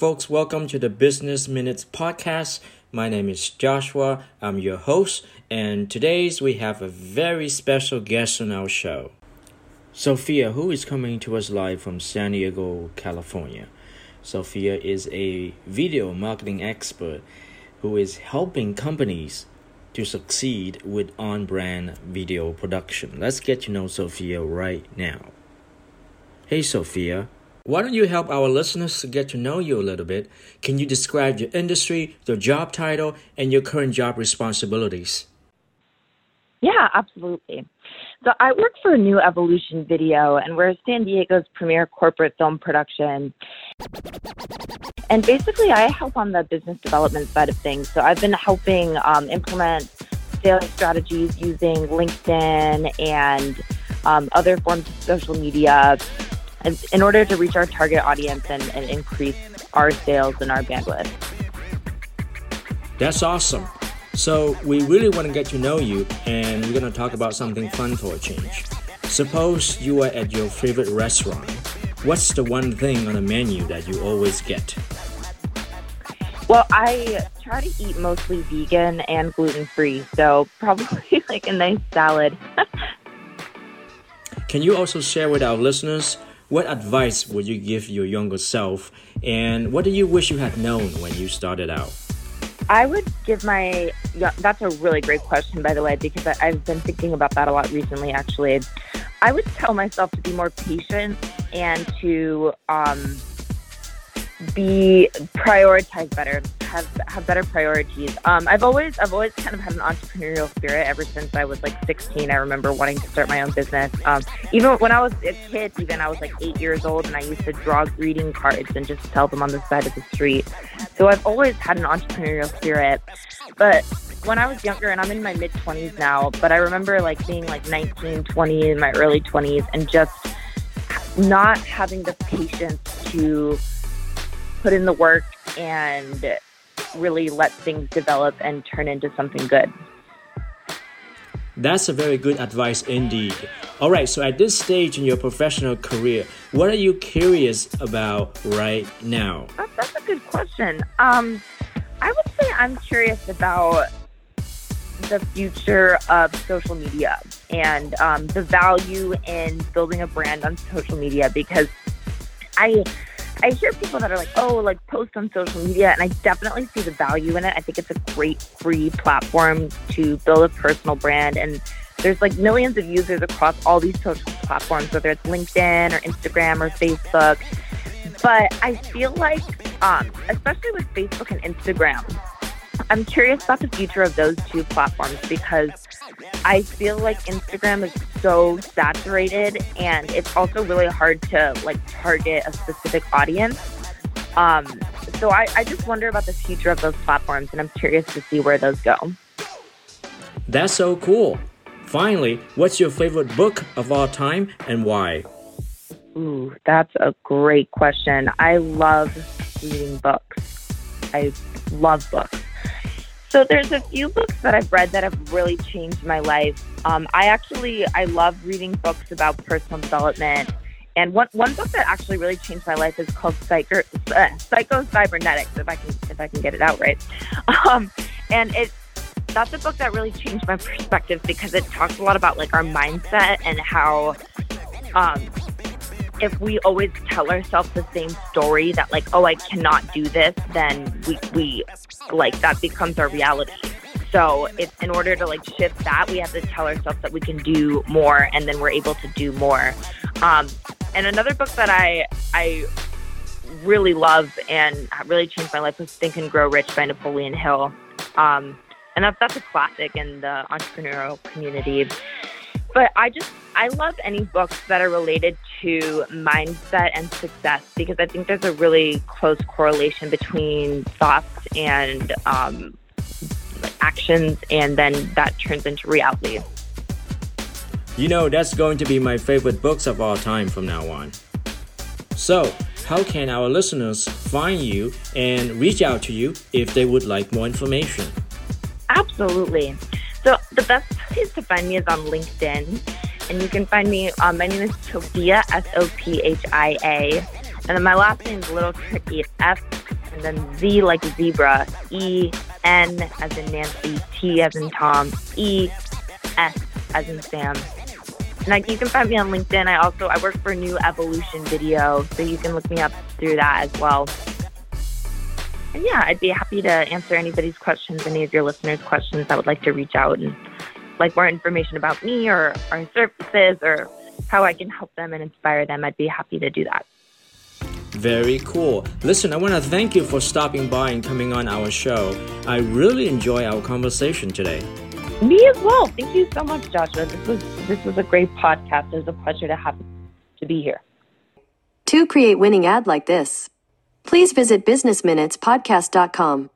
folks, welcome to the Business Minutes podcast. My name is Joshua, I'm your host, and today we have a very special guest on our show, Sophia, who is coming to us live from San Diego, California. Sophia is a video marketing expert who is helping companies to succeed with on-brand video production. Let's get to know Sophia right now. Hey, Sophia. Why don't you help our listeners to get to know you a little bit? Can you describe your industry, your job title, and your current job responsibilities? Yeah, absolutely. So I work for New Evolution Video, and we're San Diego's premier corporate film production. And basically, I help on the business development side of things. So I've been helping implement sales strategies using LinkedIn and other forms of social media in order to reach our target audience and increase our sales and our bandwidth. That's awesome. So we really want to get to know you, and we're going to talk about something fun for a change. Suppose you are at your favorite restaurant. What's the one thing on the menu that you always get? Well, I try to eat mostly vegan and gluten-free, so probably like a nice salad. Can you also share with our listeners what advice would you give your younger self, and what do you wish you had known when you started out? I would give my... That's a really great question, by the way, because I've been thinking about that a lot recently, actually. I would tell myself to be more patient and to prioritize better, have better priorities. I've always kind of had an entrepreneurial spirit ever since I was like 16. I remember wanting to start my own business. Even when I was a kid, I was like 8 years old, and I used to draw greeting cards and just sell them on the side of the street. So I've always had an entrepreneurial spirit. But when I was younger, and I'm in my mid 20s now, but I remember like being like 19, 20 in my early 20s, and just not having the patience to put in the work and really let things develop and turn into something good. That's a very good advice indeed. All right, so at this stage in your professional career, what are you curious about right now? That's a good question. I would say I'm curious about the future of social media and the value in building a brand on social media, because I hear people that are like, oh, like post on social media, and I definitely see the value in it. I think it's a great free platform to build a personal brand, and there's like millions of users across all these social platforms, whether it's LinkedIn or Instagram or Facebook. But I feel like, especially with Facebook and Instagram, I'm curious about the future of those two platforms, because I feel like Instagram is so saturated, and it's also really hard to like target a specific audience. So I just wonder about the future of those platforms, and I'm curious to see where those go. That's so cool. Finally, what's your favorite book of all time and why? Ooh, that's a great question. I love reading books. I love books. So there's a few books that I've read that have really changed my life. I love reading books about personal development. And one book that actually really changed my life is called Psycho-Cybernetics, if I can get it out right. That's a book that really changed my perspective, because it talks a lot about like our mindset and how if we always tell ourselves the same story that like, oh, I cannot do this, then we like that becomes our reality. So it's in order to like shift that, we have to tell ourselves that we can do more, and then we're able to do more. And another book that I really love and really changed my life was Think and Grow Rich by Napoleon Hill. And that's a classic in the entrepreneurial community. But I love any books that are related to mindset and success, because I think there's a really close correlation between thoughts and actions, and then that turns into reality. You know, that's going to be my favorite books of all time from now on. So, how can our listeners find you and reach out to you if they would like more information? Absolutely. So the best place to find me is on LinkedIn. And you can find me, my name is Sophia, S-O-P-H-I-A. And then my last name is a little tricky, It's and then Z like zebra, E, N as in Nancy, T as in Tom, E, S as in Sam. And you can find me on LinkedIn. I work for New Evolution Video, so you can look me up through that as well. And yeah, I'd be happy to answer anybody's questions, any of your listeners' questions that would like to reach out and like more information about me or our services or how I can help them and inspire them. I'd be happy to do that. Very cool. Listen, I want to thank you for stopping by and coming on our show. I really enjoy our conversation today. Me as well. Thank you so much, Joshua. This was a great podcast. It was a pleasure to be here. To create winning ad like this, please visit businessminutespodcast.com.